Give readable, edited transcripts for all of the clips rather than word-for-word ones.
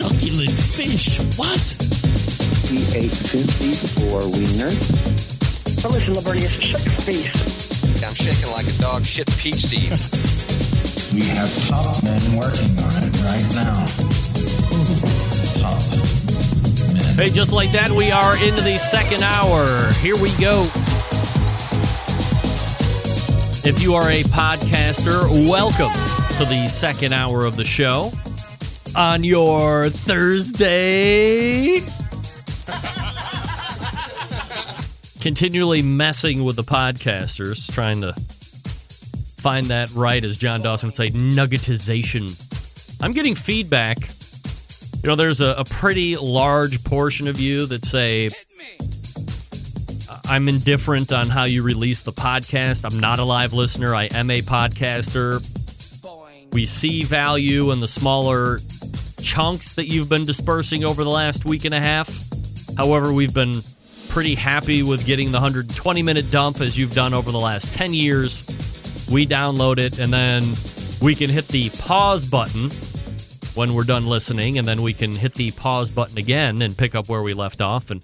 Succulent fish. What? We ate 2 feet for wiener. Oh, listen, Lavernius, shut your face. I'm shaking like a dog shit peach seeds. We have top men working on it right now. Top men. Hey, just like that, we are into the second hour. Here we go. If you are a podcaster, welcome to the second hour of the show on your Thursday. Continually messing with the podcasters, trying to find that right, as John Dawson would say, nuggetization. I'm getting feedback. You know, there's a pretty large portion of you that say, I'm indifferent on how you release the podcast. I'm not a live listener. I am a podcaster. We see value in the smaller chunks that you've been dispersing over the last week and a half. However, we've been pretty happy with getting the 120-minute dump as you've done over the last 10 years. We download it, and then we can hit the pause button when we're done listening, and then we can hit the pause button again and pick up where we left off and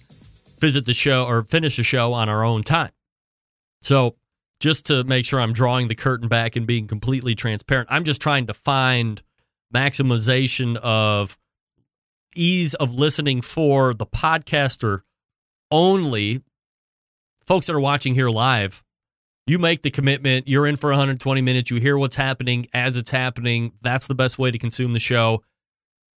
visit the show or finish the show on our own time. So just to make sure I'm drawing the curtain back and being completely transparent, I'm just trying to find maximization of ease of listening for the podcaster only. Folks that are watching here live, you make the commitment. You're in for 120 minutes. You hear what's happening as it's happening. That's the best way to consume the show.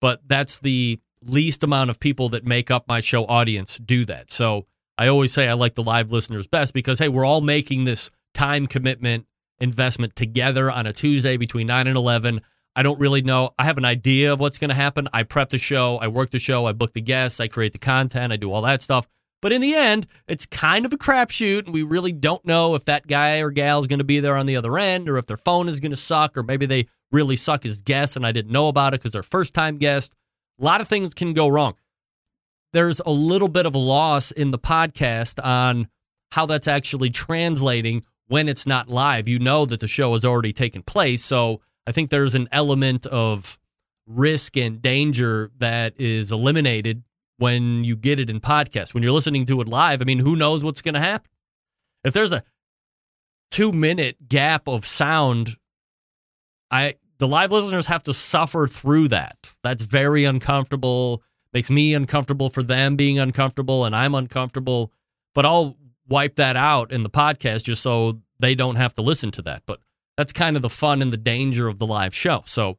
But that's the least amount of people that make up my show audience do that. So I always say I like the live listeners best because, hey, we're all making this time commitment investment together on a Tuesday between 9 and 11. I don't really know. I have an idea of what's going to happen. I prep the show. I work the show. I book the guests. I create the content. I do all that stuff. But in the end, it's kind of a crapshoot, and we really don't know if that guy or gal is going to be there on the other end, or if their phone is going to suck, or maybe they really suck as guests, and I didn't know about it because they're first-time guests. A lot of things can go wrong. There's a little bit of a loss in the podcast on how that's actually translating when it's not live. You know that the show has already taken place, so I think there's an element of risk and danger that is eliminated when you get it in podcast. When you're listening to it live, I mean, who knows what's going to happen? If there's a 2-minute gap of sound, the live listeners have to suffer through that. That's very uncomfortable, makes me uncomfortable for them being uncomfortable, and I'm uncomfortable. But I'll wipe that out in the podcast just so they don't have to listen to that. But that's kind of the fun and the danger of the live show. So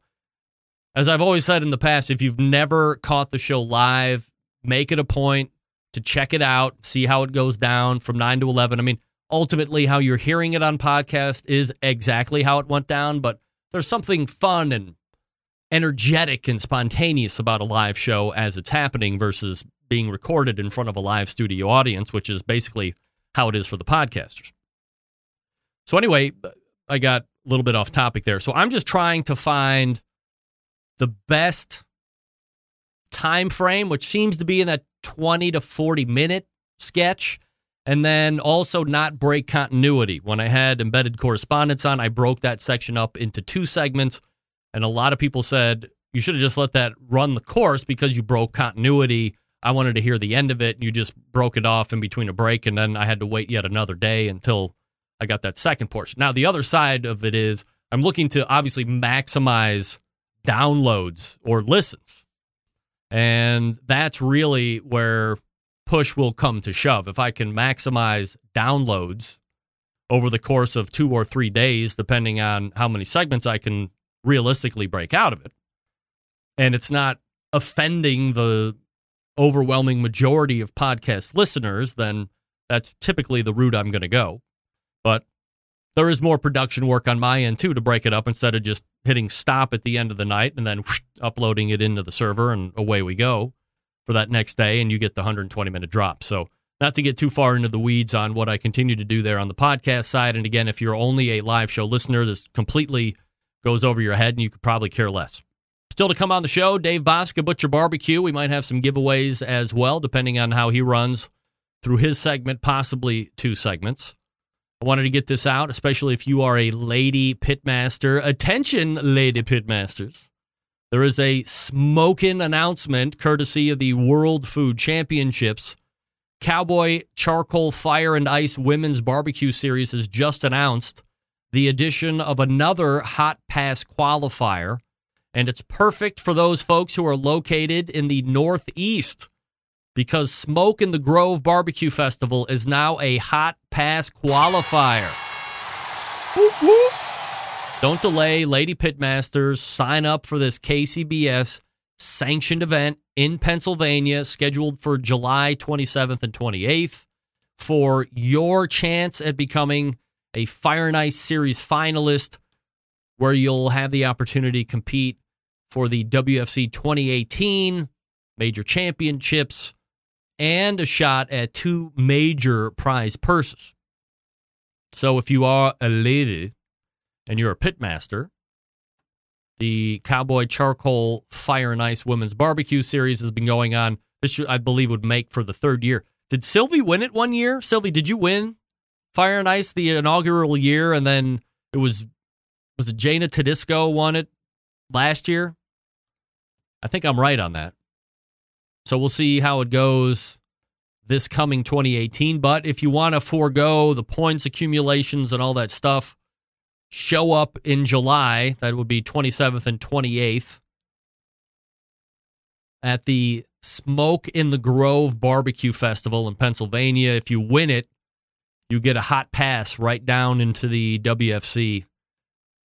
as I've always said in the past, if you've never caught the show live, make it a point to check it out, see how it goes down from 9 to 11. I mean, ultimately, how you're hearing it on podcast is exactly how it went down, but there's something fun and energetic and spontaneous about a live show as it's happening versus being recorded in front of a live studio audience, which is basically how it is for the podcasters. So anyway, I got a little bit off topic there. So I'm just trying to find the best time frame, which seems to be in that 20 to 40-minute sketch, and then also not break continuity. When I had embedded correspondence on, I broke that section up into 2 segments, and a lot of people said, you should have just let that run the course because you broke continuity. I wanted to hear the end of it, and you just broke it off in between a break, and then I had to wait yet another day until I got that second portion. Now, the other side of it is I'm looking to obviously maximize downloads or listens. And that's really where push will come to shove. If I can maximize downloads over the course of 2 or 3 days, depending on how many segments I can realistically break out of it, and it's not offending the overwhelming majority of podcast listeners, then that's typically the route I'm going to go. But there is more production work on my end, too, to break it up instead of just hitting stop at the end of the night and then whoosh, uploading it into the server, and away we go for that next day, and you get the 120-minute drop. So not to get too far into the weeds on what I continue to do there on the podcast side, and again, if you're only a live show listener, this completely goes over your head, and you could probably care less. Still to come on the show, Dave Bosca, Butcher BBQ. We might have some giveaways as well, depending on how he runs through his segment, possibly two segments. I wanted to get this out, especially if you are a lady pitmaster. Attention, lady pitmasters. There is a smoking announcement courtesy of the World Food Championships. Cowboy Charcoal Fire and Ice Women's Barbecue Series has just announced the addition of another Hot Pass qualifier, and it's perfect for those folks who are located in the Northeast, because Smoke in the Grove Barbecue Festival is now a Hot Pass qualifier. Whoop, whoop. Don't delay, lady pitmasters. Sign up for this KCBS sanctioned event in Pennsylvania, scheduled for July 27th and 28th, for your chance at becoming a Fire and Ice Series finalist, where you'll have the opportunity to compete for the WFC 2018 Major Championships and a shot at two major prize purses. So if you are a lady and you're a pitmaster, the Cowboy Charcoal Fire and Ice Women's Barbecue Series has been going on. This, I believe, would make for the third year. Did Sylvie win it one year? Sylvie, did you win Fire and Ice the inaugural year, and then it was it Jana Tedisco won it last year? I think I'm right on that. So we'll see how it goes this coming 2018. But if you want to forego the points accumulations and all that stuff, show up in July. That would be 27th and 28th at the Smoke in the Grove Barbecue Festival in Pennsylvania. If you win it, you get a hot pass right down into the WFC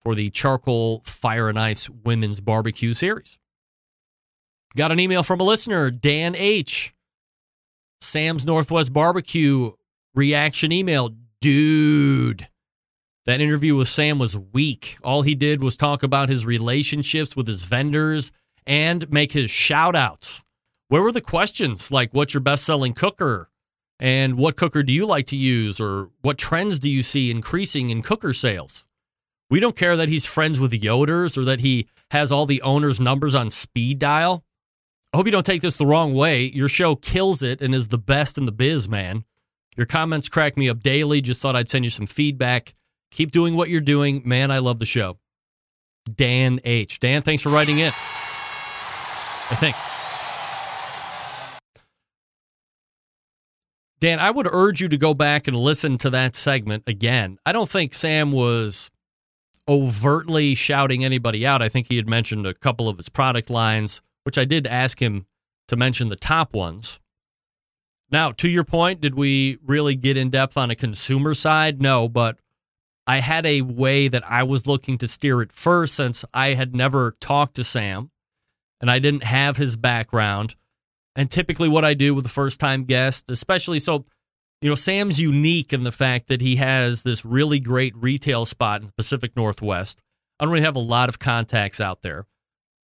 for the Charcoal Fire and Ice Women's Barbecue Series. Got an email from a listener, Dan H. Sam's Northwest Barbecue reaction email. Dude, that interview with Sam was weak. All he did was talk about his relationships with his vendors and make his shout-outs. Where were the questions like, what's your best-selling cooker? And what cooker do you like to use, or what trends do you see increasing in cooker sales? We don't care that he's friends with the Yoders or that he has all the owners' numbers on speed dial. I hope you don't take this the wrong way. Your show kills it and is the best in the biz, man. Your comments crack me up daily. Just thought I'd send you some feedback. Keep doing what you're doing. Man, I love the show. Dan H. Dan, thanks for writing in. I think. Dan, I would urge you to go back and listen to that segment again. I don't think Sam was overtly shouting anybody out. I think he had mentioned a couple of his product lines, which I did ask him to mention the top ones. Now, to your point, did we really get in depth on a consumer side? No, but I had a way that I was looking to steer it first, since I had never talked to Sam and I didn't have his background. And typically what I do with a first-time guest, especially, so, you know, Sam's unique in the fact that he has this really great retail spot in the Pacific Northwest. I don't really have a lot of contacts out there.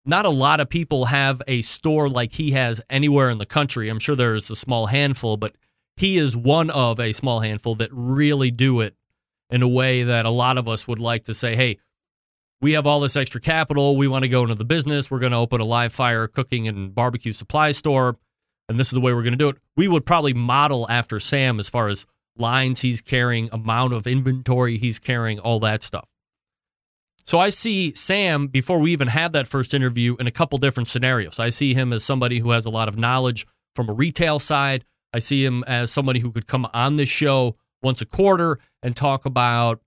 Not a lot of people have a store like he has anywhere in the country. I'm sure there's a small handful, but he is one of a small handful that really do it in a way that a lot of us would like to say, hey, we have all this extra capital. We want to go into the business. We're going to open a live fire cooking and barbecue supply store, and this is the way we're going to do it. We would probably model after Sam as far as lines he's carrying, amount of inventory he's carrying, all that stuff. So I see Sam, before we even had that first interview, in a couple different scenarios. I see him as somebody who has a lot of knowledge from a retail side. I see him as somebody who could come on this show once a quarter and talk about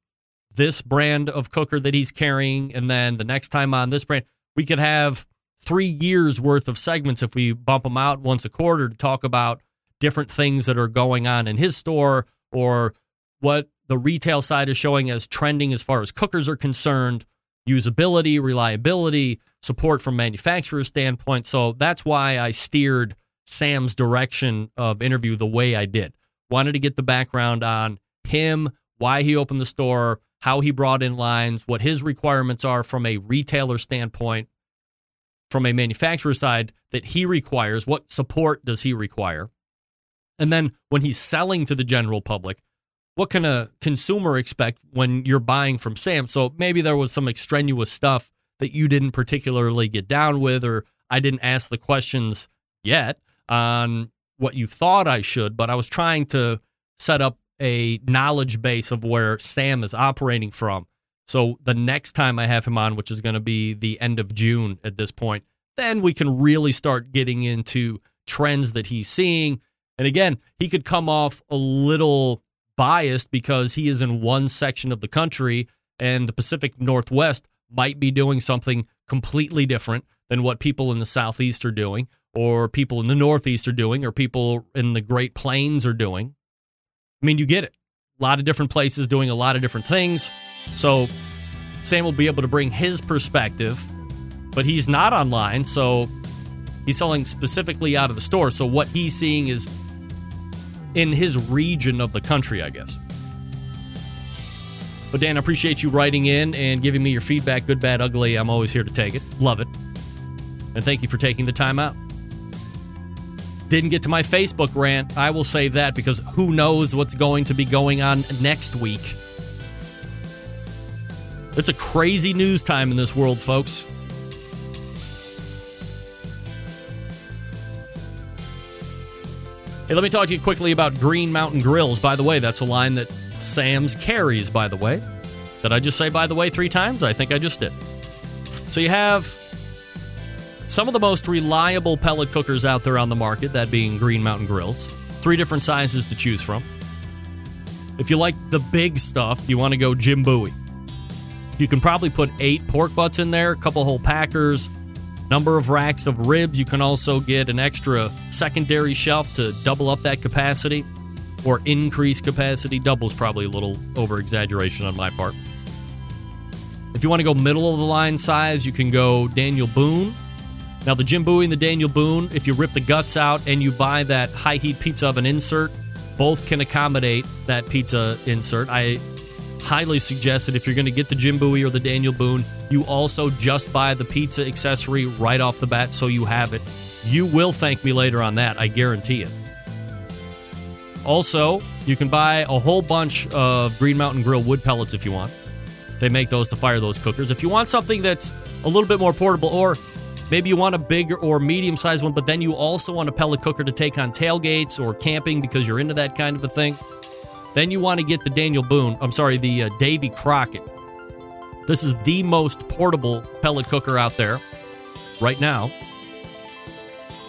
this brand of cooker that he's carrying, and then the next time on this brand. We could have 3 years worth of segments if we bump them out once a quarter to talk about different things that are going on in his store, or what the retail side is showing as trending as far as cookers are concerned, usability, reliability, support from manufacturer's standpoint. So that's why I steered Sam's direction of interview the way I did. Wanted to get the background on him, why he opened the store, how he brought in lines, what his requirements are from a retailer standpoint, from a manufacturer side that he requires, what support does he require? And then when he's selling to the general public, what can a consumer expect when you're buying from Sam? So maybe there was some extraneous stuff that you didn't particularly get down with, or I didn't ask the questions yet on what you thought I should, but I was trying to set up a knowledge base of where Sam is operating from. So the next time I have him on, which is going to be the end of June at this point, then we can really start getting into trends that he's seeing. And again, he could come off a little biased because he is in one section of the country, and the Pacific Northwest might be doing something completely different than what people in the Southeast are doing, or people in the Northeast are doing, or people in the Great Plains are doing. I mean, you get it. A lot of different places doing a lot of different things. So Sam will be able to bring his perspective, but he's not online, so he's selling specifically out of the store. So what he's seeing is in his region of the country, I guess. But Dan, I appreciate you writing in and giving me your feedback. Good, bad, ugly. I'm always here to take it. Love it. And thank you for taking the time out. Didn't get to my Facebook rant. I will say that because who knows what's going to be going on next week. It's a crazy news time in this world, folks. Hey, let me talk to you quickly about Green Mountain Grills. By the way, that's a line that Sam's carries, by the way. Did I just say by the way 3 times? I think I just did. So you have some of the most reliable pellet cookers out there on the market, that being Green Mountain Grills. 3 different sizes to choose from. If you like the big stuff, you want to go Jim Bowie. You can probably put 8 pork butts in there, a couple whole packers, number of racks of ribs. You can also get an extra secondary shelf to double up that capacity or increase capacity. Double is probably a little over-exaggeration on my part. If you want to go middle-of-the-line size, you can go Daniel Boone. Now, the Jim Bowie and the Daniel Boone, if you rip the guts out and you buy that high-heat pizza oven insert, both can accommodate that pizza insert. I highly suggest that if you're going to get the Jim Bowie or the Daniel Boone, you also just buy the pizza accessory right off the bat so you have it. You will thank me later on that, I guarantee it. Also, you can buy a whole bunch of Green Mountain Grill wood pellets if you want. They make those to fire those cookers. If you want something that's a little bit more portable, or maybe you want a bigger or medium-sized one, but then you also want a pellet cooker to take on tailgates or camping because you're into that kind of a thing, then you want to get the Davy Crockett. This is the most portable pellet cooker out there right now.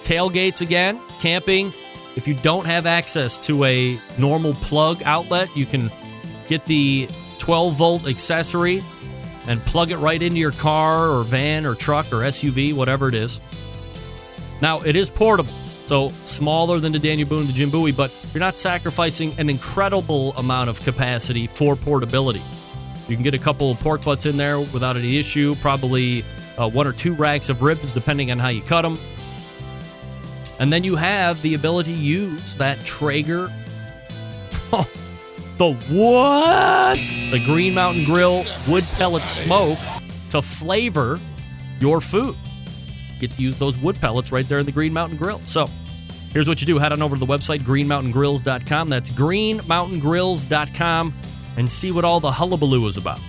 Tailgates again, camping. If you don't have access to a normal plug outlet, you can get the 12-volt accessory and plug it right into your car or van or truck or SUV, whatever it is. Now, it is portable. So smaller than the Daniel Boone, the Jim Bowie, but you're not sacrificing an incredible amount of capacity for portability. You can get a couple of pork butts in there without any issue, probably 1 or 2 racks of ribs, depending on how you cut them. And then you have the ability to use that Traeger. The Green Mountain Grill wood pellet smoke to flavor your food. Get to use those wood pellets right there in the Green Mountain Grill. So here's what you do. Head on over to the website, greenmountaingrills.com. That's greenmountaingrills.com, and see what all the hullabaloo is about.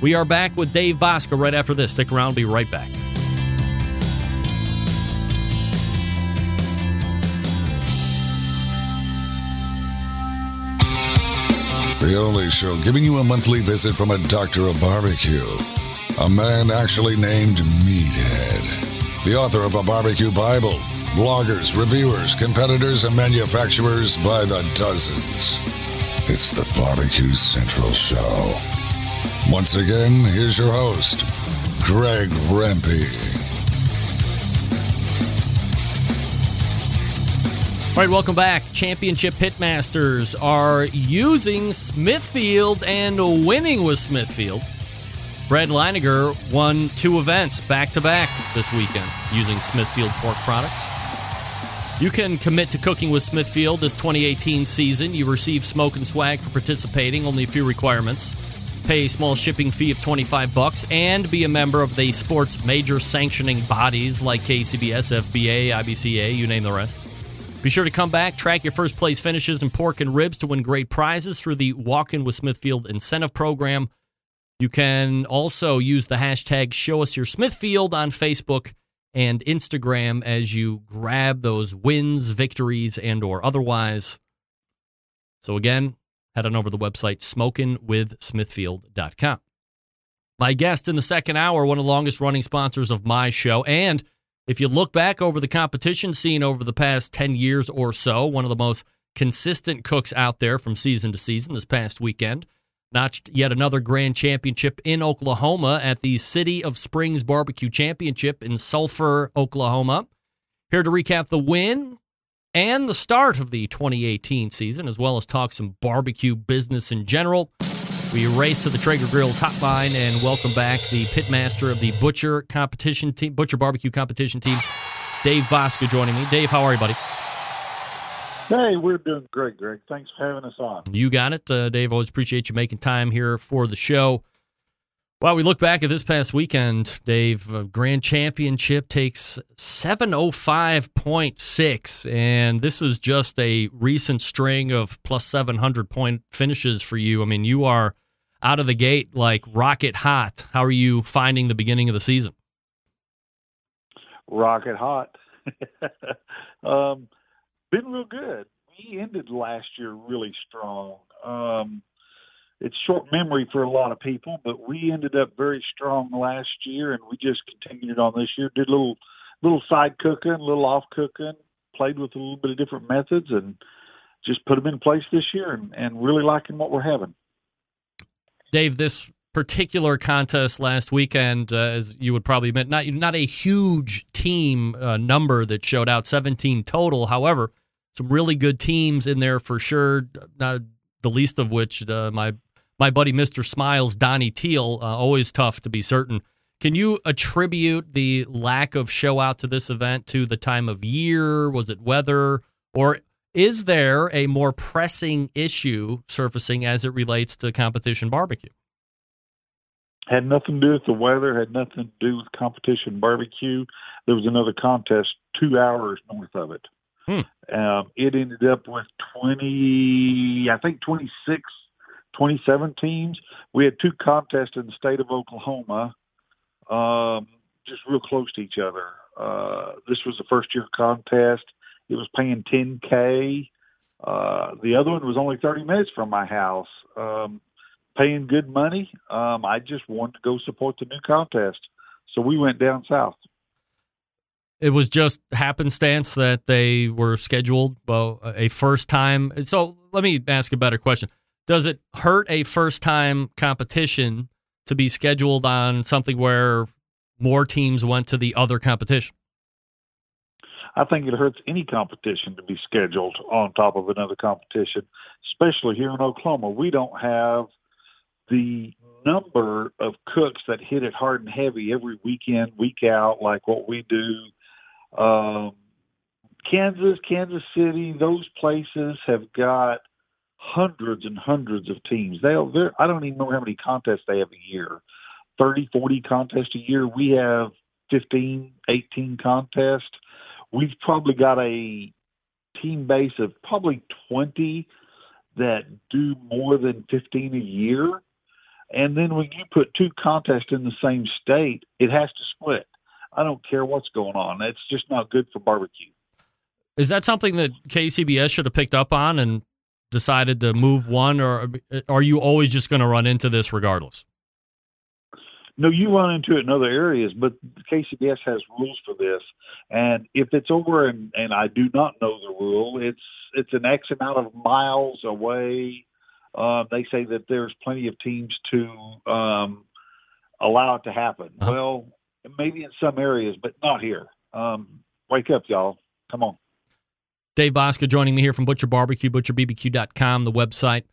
We are back with Dave Bosca right after this. Stick around. We'll be right back. The only show giving you a monthly visit from a doctor of barbecue, a man actually named Meathead. The author of a barbecue Bible, bloggers, reviewers, competitors, and manufacturers by the dozens. It's the Barbecue Central Show. Once again, here's your host, Greg Rempe. All right, welcome back. Championship Pitmasters are using Smithfield and winning with Smithfield. Brad Leininger won 2 events back-to-back this weekend using Smithfield pork products. You can commit to cooking with Smithfield this 2018 season. You receive smoke and swag for participating, only a few requirements. pay a small shipping fee of $25, and be a member of the sport's major sanctioning bodies like KCBS, FBA, IBCA, you name the rest. Be sure to come back, track your first place finishes in pork and ribs to win great prizes through the Walk-In with Smithfield incentive program. You can also use the hashtag #ShowUsYourSmithfield on Facebook and Instagram as you grab those wins, victories, and or otherwise. So again, head on over to the website, smokingwithsmithfield.com. My guest in the second hour, one of the longest-running sponsors of my show, and if you look back over the competition scene over the past 10 years or so, one of the most consistent cooks out there from season to season this past weekend. Notched yet another grand championship in Oklahoma at the City of Springs Barbecue Championship in Sulphur, Oklahoma. Here to recap the win and the start of the 2018 season, as well as talk some barbecue business in general. We race to the Traeger Grills hotline and welcome back the pitmaster of the Butcher Barbecue Competition Team, Dave Bosca, joining me. Dave, how are you, buddy? Hey, we're doing great, Greg. Thanks for having us on. You got it. Dave, always appreciate you making time here for the show. While we look back at this past weekend, Dave, Grand Championship takes 705.6, and this is just a recent string of plus 700-point finishes for you. I mean, you are out of the gate like rocket hot. How are you finding the beginning of the season? Rocket hot. Been real good. We ended last year really strong. It's short memory for a lot of people, but we ended up very strong last year, and we just continued on this year. Did little side cooking, a little off cooking, played with a little bit of different methods, and just put them in place this year, and really liking what we're having. Dave, this particular contest last weekend, as you would probably admit, not a huge team number that showed out, 17 total. However, some really good teams in there for sure, not the least of which my buddy Mr. Smiles, Donnie Teal, always tough to be certain. Can you attribute the lack of show out to this event to the time of year? Was it weather? Or is there a more pressing issue surfacing as it relates to competition barbecue? Had nothing to do with the weather, had nothing to do with competition barbecue. There was another contest 2 hours north of it. It ended up with 27 teams. We had two contests in the state of Oklahoma, just real close to each other. This was the first year contest. It was paying $10K. The other one was only 30 minutes from my house. Paying good money. I just wanted to go support the new contest. So we went down south. It was just happenstance that they were scheduled a first time. So let me ask a better question. Does it hurt a first time competition to be scheduled on something where more teams went to the other competition? I think it hurts any competition to be scheduled on top of another competition, especially here in Oklahoma. We don't have the number of cooks that hit it hard and heavy every weekend, week out, like what we do. Kansas, Kansas City, those places have got hundreds and hundreds of teams. I don't even know how many contests they have a year, 30, 40 contests a year. We have 15, 18 contests. We've probably got a team base of probably 20 that do more than 15 a year. And then when you put two contests in the same state, it has to split. I don't care what's going on. It's just not good for barbecue. Is that something that KCBS should have picked up on and decided to move one, or are you always just going to run into this regardless? No, you run into it in other areas, but KCBS has rules for this. And if it's over, and I do not know the rule, it's an X amount of miles away. They say that there's plenty of teams to allow it to happen. Well, maybe in some areas, but not here. Wake up, y'all. Come on. Dave Bosca joining me here from Butcher BBQ, butcherbbq.com, the website.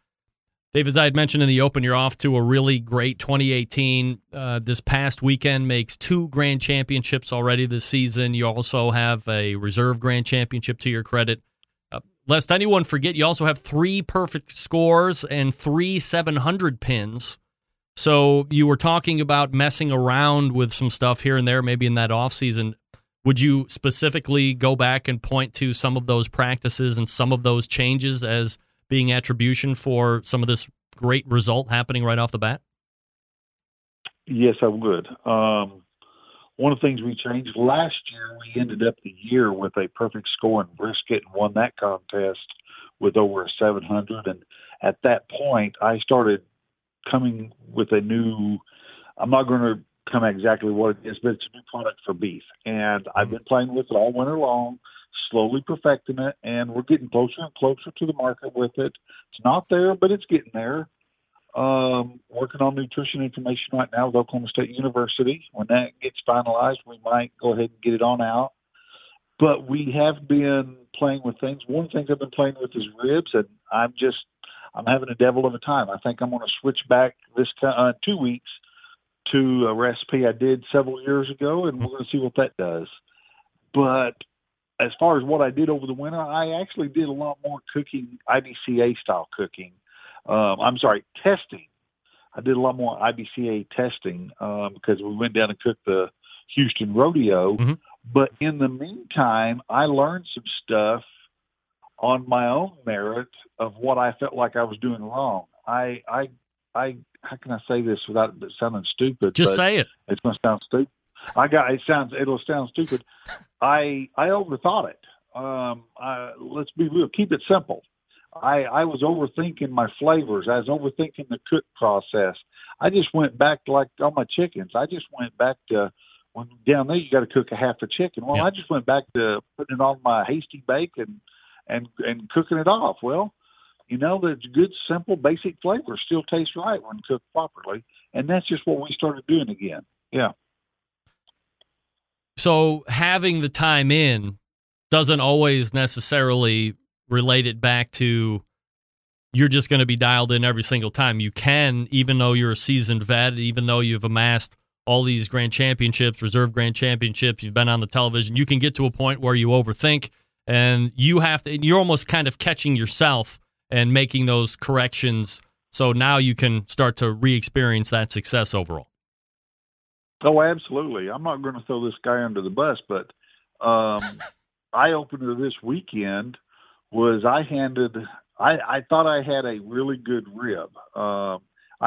Dave, as I had mentioned in the open, you're off to a really great 2018. This past weekend makes two grand championships already this season. You also have a reserve grand championship to your credit. Lest anyone forget, you also have three perfect scores and three 700 pins. So you were talking about messing around with some stuff here and there, maybe in that off season. Would you specifically go back and point to some of those practices and some of those changes as being attribution for some of this great result happening right off the bat? Yes, I would. One of the things we changed last year, we ended up the year with a perfect score in brisket and won that contest with over 700. And at that point, I started coming with a new, I'm not going to come out exactly what it is, but it's a new product for beef. And I've been playing with it all winter long, slowly perfecting it, and we're getting closer and closer to the market with it. It's not there, but it's getting there. Working on nutrition information right now with Oklahoma State University. When that gets finalized, we might go ahead and get it on out. But we have been playing with things. One of the things I've been playing with is ribs, and I'm having a devil of a time. I think I'm going to switch back this 2 weeks to a recipe I did several years ago, and we're going to see what that does. But as far as what I did over the winter, I actually did a lot more cooking, IBCA-style cooking. Testing. I did a lot more IBCA testing because we went down and cooked the Houston Rodeo. Mm-hmm. But in the meantime, I learned some stuff on my own merit of what I felt like I was doing wrong. I how can I say this without it sounding stupid? Just say it. It's going to sound stupid. It'll sound stupid. I overthought it. Let's be real. Keep it simple. I was overthinking my flavors. I was overthinking the cook process. I just went back like on my chickens. I just went back to when down there you got to cook a half a chicken. Well, yeah. I just went back to putting it on my hasty bake and cooking it off. Well, you know, the good, simple, basic flavors still taste right when cooked properly. And that's just what we started doing again. Yeah. So having the time in doesn't always necessarily relate it back to you're just going to be dialed in every single time. You can, even though you're a seasoned vet, even though you've amassed all these grand championships, reserve grand championships, you've been on the television, you can get to a point where you overthink and you have to, you're almost kind of catching yourself and making those corrections. So now you can start to re-experience that success overall. Oh, absolutely. I'm not going to throw this guy under the bus, but eye-opener this weekend was I thought I had a really good rib. I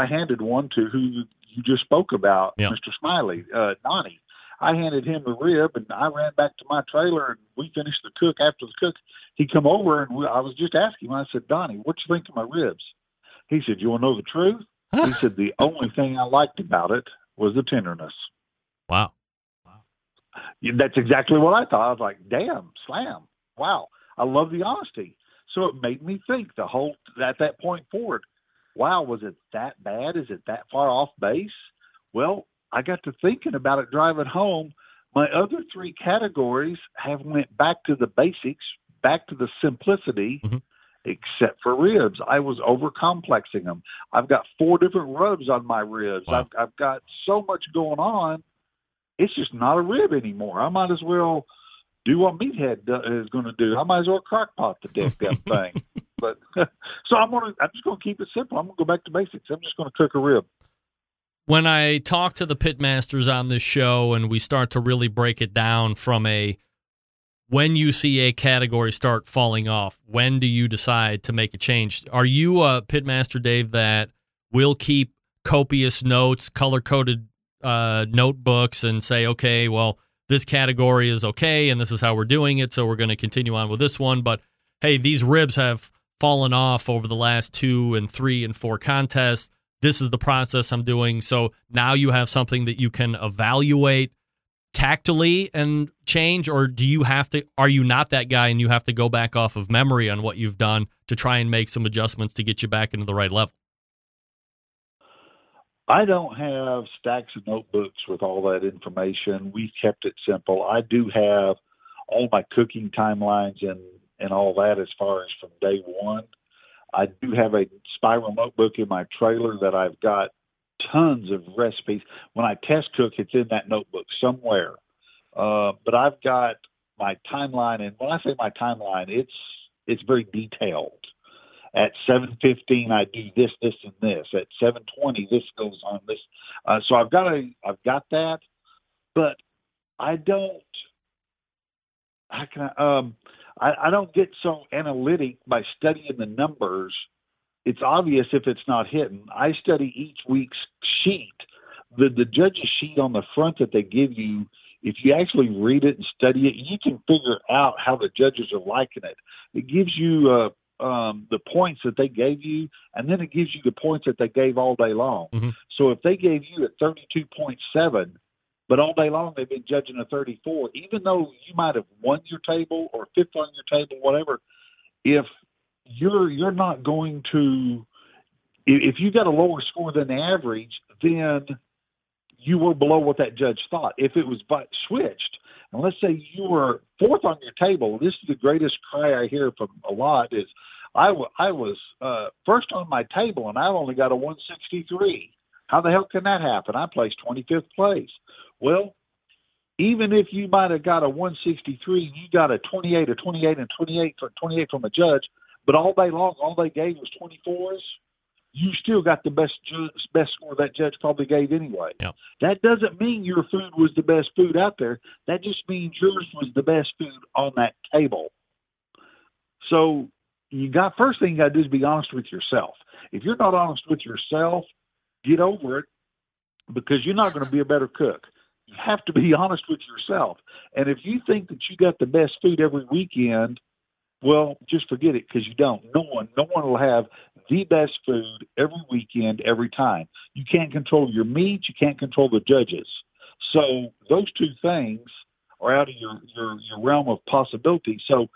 handed one to who you just spoke about, yeah. Mr. Smiley, Donnie. I handed him a rib, and I ran back to my trailer, and we finished the cook. After the cook, he come over, and I was just asking him. I said, Donnie, what you think of my ribs? He said, you want to know the truth? He said, the only thing I liked about it was the tenderness. Wow. Yeah, that's exactly what I thought. I was like, damn, slam, wow. I love the honesty. So it made me think at that point forward, wow, was it that bad? Is it that far off base? Well, I got to thinking about it driving home. My other three categories have went back to the basics, back to the simplicity, mm-hmm. except for ribs. I was overcomplexing them. I've got 4 different rubs on my ribs. Wow. I've got so much going on. It's just not a rib anymore. I might as well do what Meathead is going to do. I might as well crockpot the deck up thing. But so I'm just going to keep it simple. I'm going to go back to basics. I'm just going to cook a rib. When I talk to the pitmasters on this show and we start to really break it down from when you see a category start falling off, when do you decide to make a change? Are you a pitmaster, Dave, that will keep copious notes, color-coded notebooks and say, okay, well, this category is okay, and this is how we're doing it, so we're going to continue on with this one. But, hey, these ribs have fallen off over the last 2 and 3 and 4 contests. This is the process I'm doing. So now you have something that you can evaluate tactily and change, or are you not that guy and you have to go back off of memory on what you've done to try and make some adjustments to get you back into the right level? I don't have stacks of notebooks with all that information. We kept it simple. I do have all my cooking timelines and all that as far as from day one. I do have a spiral notebook in my trailer that I've got tons of recipes. When I test cook, it's in that notebook somewhere. But I've got my timeline, and when I say my timeline, it's very detailed. At 7:15, I do this, this, and this. At 7:20, this goes on this. So I've got that, but I don't. I don't get so analytic by studying the numbers. It's obvious if it's not hidden. I study each week's sheet, the judge's sheet on the front that they give you. If you actually read it and study it, you can figure out how the judges are liking it. It gives you the points that they gave you, and then it gives you the points that they gave all day long. Mm-hmm. So if they gave you a 32.7, but all day long they've been judging a 34, even though you might have won your table or fifth on your table, whatever, if you're not going to – if you got a lower score than average, then you were below what that judge thought. If it was switched, and let's say you were fourth on your table, this is the greatest cry I hear from a lot is, I was first on my table, and I only got a 163. How the hell can that happen? I placed 25th place. Well, even if you might have got a 163, you got a 28, a 28, and 28 from a judge, but all day long, all they gave was 24s, you still got the best score that judge probably gave anyway. Yep. That doesn't mean your food was the best food out there. That just means yours was the best food on that table. So first thing you got to do is be honest with yourself. If you're not honest with yourself, get over it, because you're not going to be a better cook. You have to be honest with yourself. And if you think that you got the best food every weekend, well, just forget it, because you don't. No one will have the best food every weekend, every time. You can't control your meat. You can't control the judges. So those two things are out of your realm of possibility. So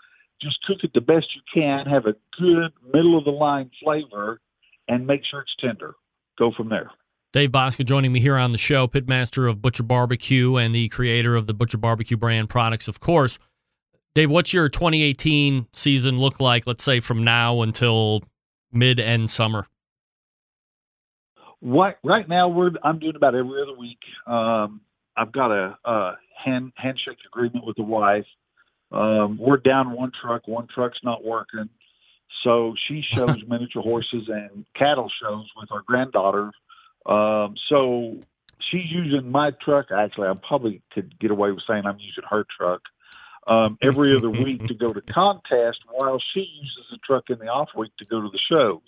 just cook it the best you can, have a good middle-of-the-line flavor, and make sure it's tender. Go from there. Dave Bosca joining me here on the show, pitmaster of Butcher BBQ and the creator of the Butcher BBQ brand products, of course. Dave, what's your 2018 season look like, let's say, from now until mid-end summer? Right now, I'm doing about every other week. I've got a handshake agreement with the wife. We're down one truck. One truck's not working. So she shows miniature horses and cattle shows with our granddaughter. So she's using my truck. Actually, I probably could get away with saying I'm using her truck. Every other week to go to contest, while she uses the truck in the off week to go to the shows.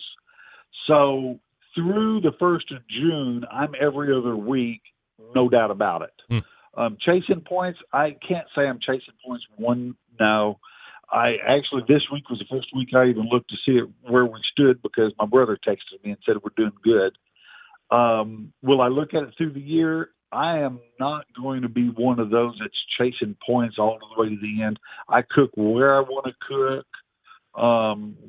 So through the 1st of June, I'm every other week, no doubt about it. Chasing points, I can't say I'm chasing points one now. I actually, this week was the first week I even looked to see where we stood, because my brother texted me and said we're doing good. Will I look at it through the year? I am not going to be one of those that's chasing points all the way to the end. I cook where I want to cook,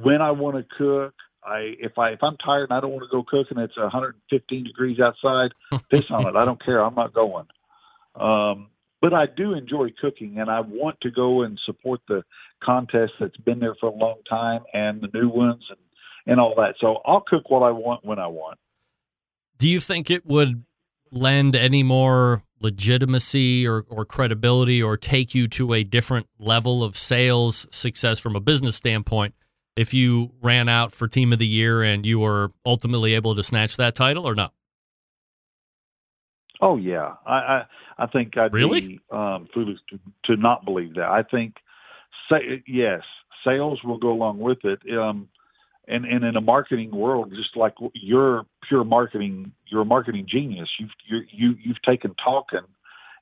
when I want to cook. If I'm tired and I don't want to go cook and it's 115 degrees outside, piss on it. I don't care. I'm not going. But I do enjoy cooking, and I want to go and support the contest that's been there for a long time and the new ones and all that. So I'll cook what I want when I want. Do you think it would lend any more legitimacy or credibility, or take you to a different level of sales success from a business standpoint if you ran out for team of the year and you were ultimately able to snatch that title, or not? Oh yeah. I think I'd be foolish to not believe that. I think yes, sales will go along with it. And in a marketing world, just like you're pure marketing, you're a marketing genius. You've taken talking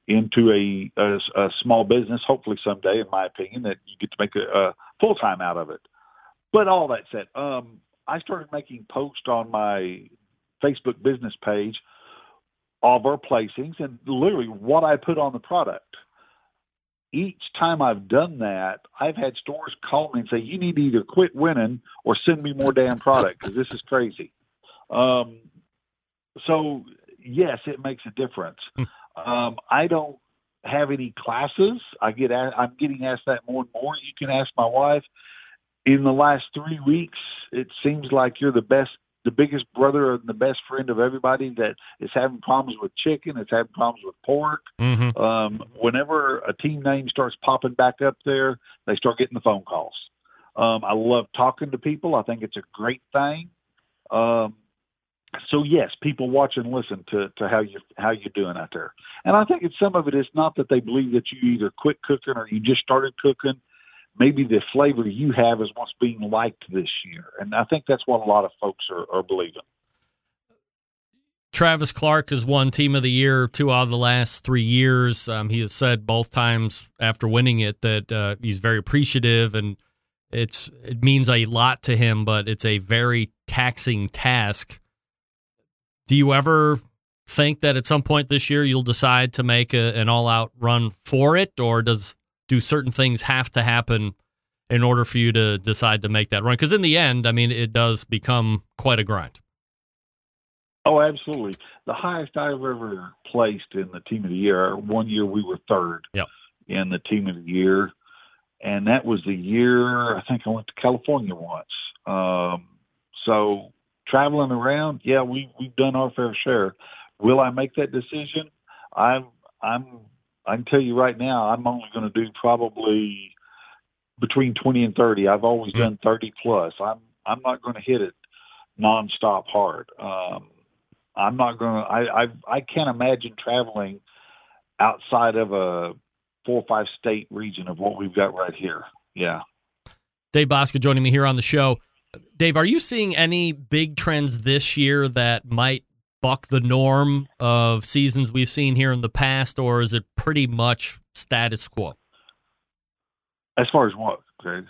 into a small business, hopefully someday, in my opinion, that you get to make a full-time out of it. But all that said, I started making posts on my Facebook business page of our placings and literally what I put on the product. Each time I've done that, I've had stores call me and say, you need to either quit winning or send me more damn product, because this is crazy. So, yes, it makes a difference. I don't have any classes. I'm getting asked that more and more. You can ask my wife. In the last 3 weeks, it seems like you're the biggest brother and the best friend of everybody that is having problems with chicken, is having problems with pork. Mm-hmm. Whenever a team name starts popping back up there, they start getting the phone calls. I love talking to people. I think it's a great thing. So yes, people watch and listen to how you're doing out there. And I think it's, some of it is not that they believe that you either quit cooking or you just started cooking. Maybe the flavor you have is what's being liked this year. And I think that's what a lot of folks are believing. Travis Clark has won Team of the Year 2 out of the last 3 years. He has said both times after winning it that he's very appreciative and it means a lot to him, but it's a very taxing task. Do you ever think that at some point this year you'll decide to make an all-out run for it, or do certain things have to happen in order for you to decide to make that run? Because in the end, I mean, it does become quite a grind. Oh, absolutely. The highest I've ever placed in the Team of the Year, one year we were third in the Team of the Year. And that was the year I think I went to California once. So traveling around, yeah, we've done our fair share. Will I make that decision? I can tell you right now, I'm only going to do probably between 20 and 30. I've always done 30 plus. I'm not going to hit it nonstop hard. I'm not going to, I can't imagine traveling outside of a 4 or 5 state region of what we've got right here. Yeah. Dave Bosca joining me here on the show. Dave, are you seeing any big trends this year that might buck the norm of seasons we've seen here in the past, or is it pretty much status quo? As far as what, Greg?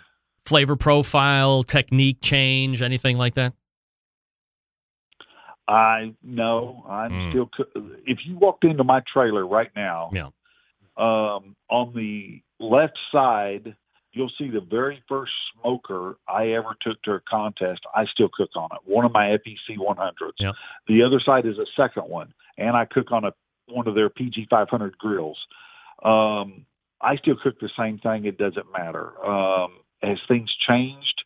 Flavor profile, technique change, anything like that? I'm still. If you walked into my trailer right now, on the left side, you'll see the very first smoker I ever took to a contest. I still cook on it. One of my FEC 100s. Yeah. The other side is a second one, and I cook on one of their PG 500 grills. I still cook the same thing. It doesn't matter. As things changed,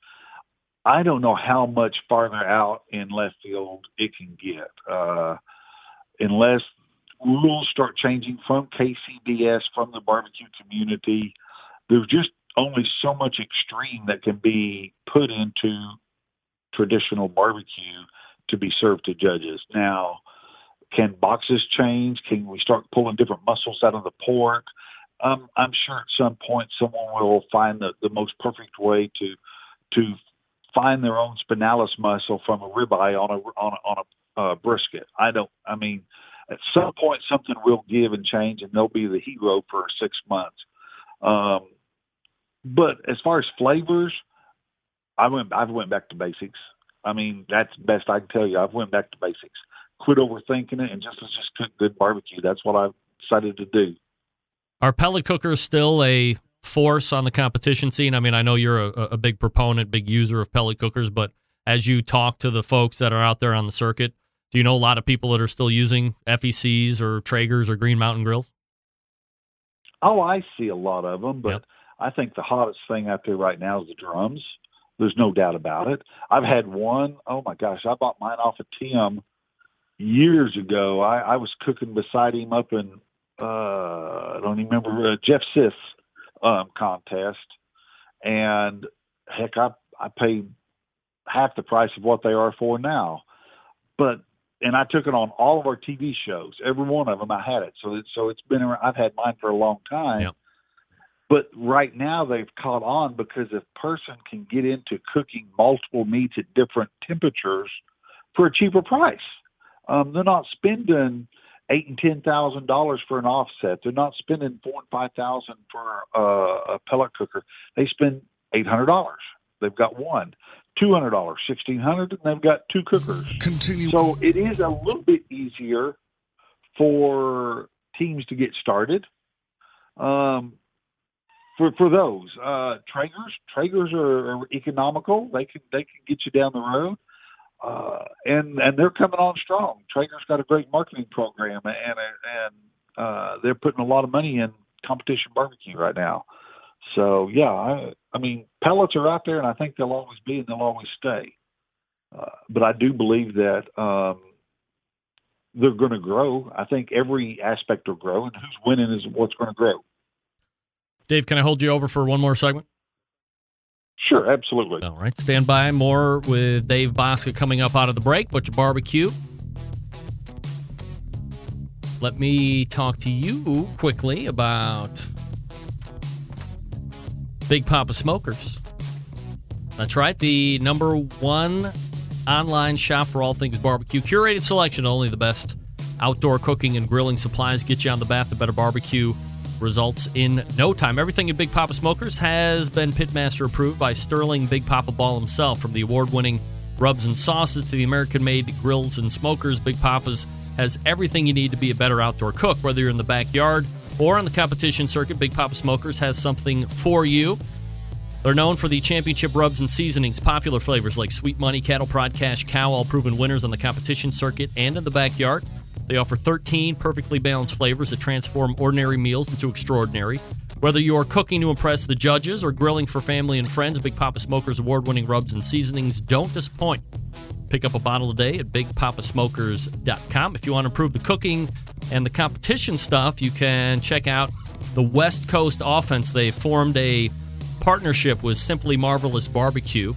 I don't know how much farther out in left field it can get, unless rules start changing from KCBS, from the barbecue community. There's just only so much extreme that can be put into traditional barbecue to be served to judges. Now, can boxes change? Can we start pulling different muscles out of the pork? I'm sure at some point someone will find the most perfect way to find their own spinalis muscle from a ribeye on a brisket. I mean, at some point something will give and change, and they'll be the hero for 6 months. But as far as flavors, I've went back to basics. I mean, that's best I can tell you. I've went back to basics. Quit overthinking it and just cook good barbecue. That's what I've decided to do. Are pellet cookers still a force on the competition scene? I mean, I know you're a big proponent, big user of pellet cookers, but as you talk to the folks that are out there on the circuit, do you know a lot of people that are still using FECs or Traegers or Green Mountain Grills? Oh, I see a lot of them, but I think the hottest thing out there right now is the drums. There's no doubt about it. I've had one. Oh my gosh, I bought mine off of Tim years ago. I was cooking beside him up in I don't even remember Jeff Sis. Contest, and heck, I paid half the price of what they are for now, and I took it on all of our TV shows, every one of them. I had it, so it's been around. I've had mine for a long time, but right now they've caught on because a person can get into cooking multiple meats at different temperatures for a cheaper price. They're not spending $8,000 and $10,000 for an offset. They're not spending $4,000 and $5,000 for a pellet cooker. They spend $800. Ththey've got one, $200, $1,600, and they've got 2 cookers. Continue. So it is a little bit easier for teams to get started. For those Traegers are economical. They can get you down the road. And they're coming on strong. Traeger's got a great marketing program, and they're putting a lot of money in competition barbecue right now. So yeah, I mean, pellets are out there, and I think they'll always be and they'll always stay. But I do believe that they're going to grow. I think every aspect will grow, and who's winning is what's going to grow. Dave, can I hold you over for one more segment? Sure, absolutely. All right, stand by. More with Dave Bosca coming up out of the break. Butcher BBQ. Let me talk to you quickly about Big Poppa Smokers. That's right, the number one online shop for all things barbecue. Curated selection, only the best outdoor cooking and grilling supplies. Get you on the path to better barbecue results in no time. Everything at Big Poppa Smokers has been pitmaster approved by Sterling Big Poppa Ball himself. From the award-winning rubs and sauces to the American-made grills and smokers, Big Poppa's has everything you need to be a better outdoor cook. Whether you're in the backyard or on the competition circuit, Big Poppa Smokers has something for you. They're known for the championship rubs and seasonings, popular flavors like Sweet Money, Cattle Prod, Cash Cow, all proven winners on the competition circuit and in the backyard. They offer 13 perfectly balanced flavors that transform ordinary meals into extraordinary. Whether you're cooking to impress the judges or grilling for family and friends, Big Poppa Smokers' award-winning rubs and seasonings don't disappoint. Pick up a bottle today at BigPoppaSmokers.com. If you want to improve the cooking and the competition stuff, you can check out the West Coast offense. They formed a partnership with Simply Marvelous Barbecue.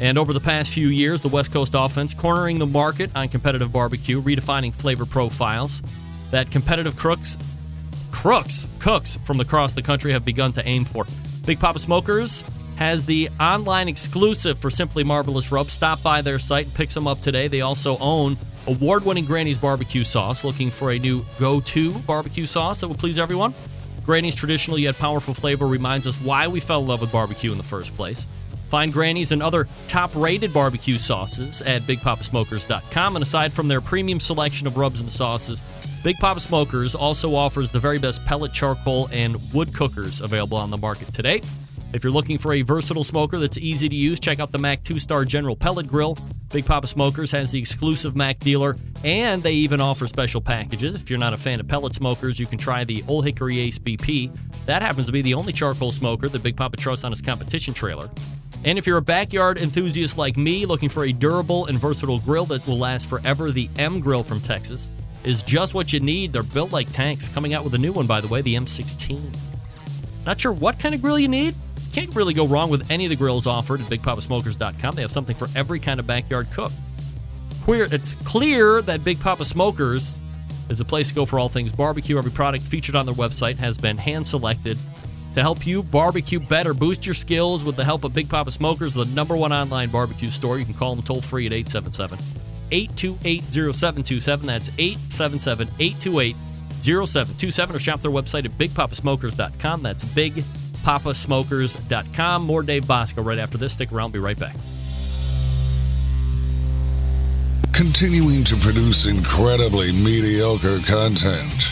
And over the past few years, the West Coast offense cornering the market on competitive barbecue, redefining flavor profiles that competitive cooks from across the country have begun to aim for. Big Poppa Smokers has the online exclusive for Simply Marvelous Rub. Stop by their site and pick some up today. They also own award-winning Granny's Barbecue Sauce. Looking for a new go-to barbecue sauce that will please everyone? Granny's traditional yet powerful flavor reminds us why we fell in love with barbecue in the first place. Find Granny's and other top-rated barbecue sauces at BigPoppaSmokers.com. And aside from their premium selection of rubs and sauces, Big Poppa Smokers also offers the very best pellet, charcoal, and wood cookers available on the market today. If you're looking for a versatile smoker that's easy to use, check out the Mack 2-Star General Pellet Grill. Big Poppa Smokers has the exclusive Mack dealer, and they even offer special packages. If you're not a fan of pellet smokers, you can try the Old Hickory Ace BP. That happens to be the only charcoal smoker that Big Poppa trusts on his competition trailer. And if you're a backyard enthusiast like me looking for a durable and versatile grill that will last forever, the M Grill from Texas is just what you need. They're built like tanks. Coming out with a new one, by the way, the M16. Not sure what kind of grill you need? Can't really go wrong with any of the grills offered at BigPoppaSmokers.com. They have something for every kind of backyard cook. It's clear that Big Poppa Smokers is a place to go for all things barbecue. Every product featured on their website has been hand-selected to help you barbecue better. Boost your skills with the help of Big Poppa Smokers, the number one online barbecue store. You can call them toll-free at 877-828-0727. That's 877-828-0727. Or shop their website at BigPoppaSmokers.com. That's BigPoppaSmokers.com. More Dave Bosca right after this. Stick around. Be right back. Continuing to produce incredibly mediocre content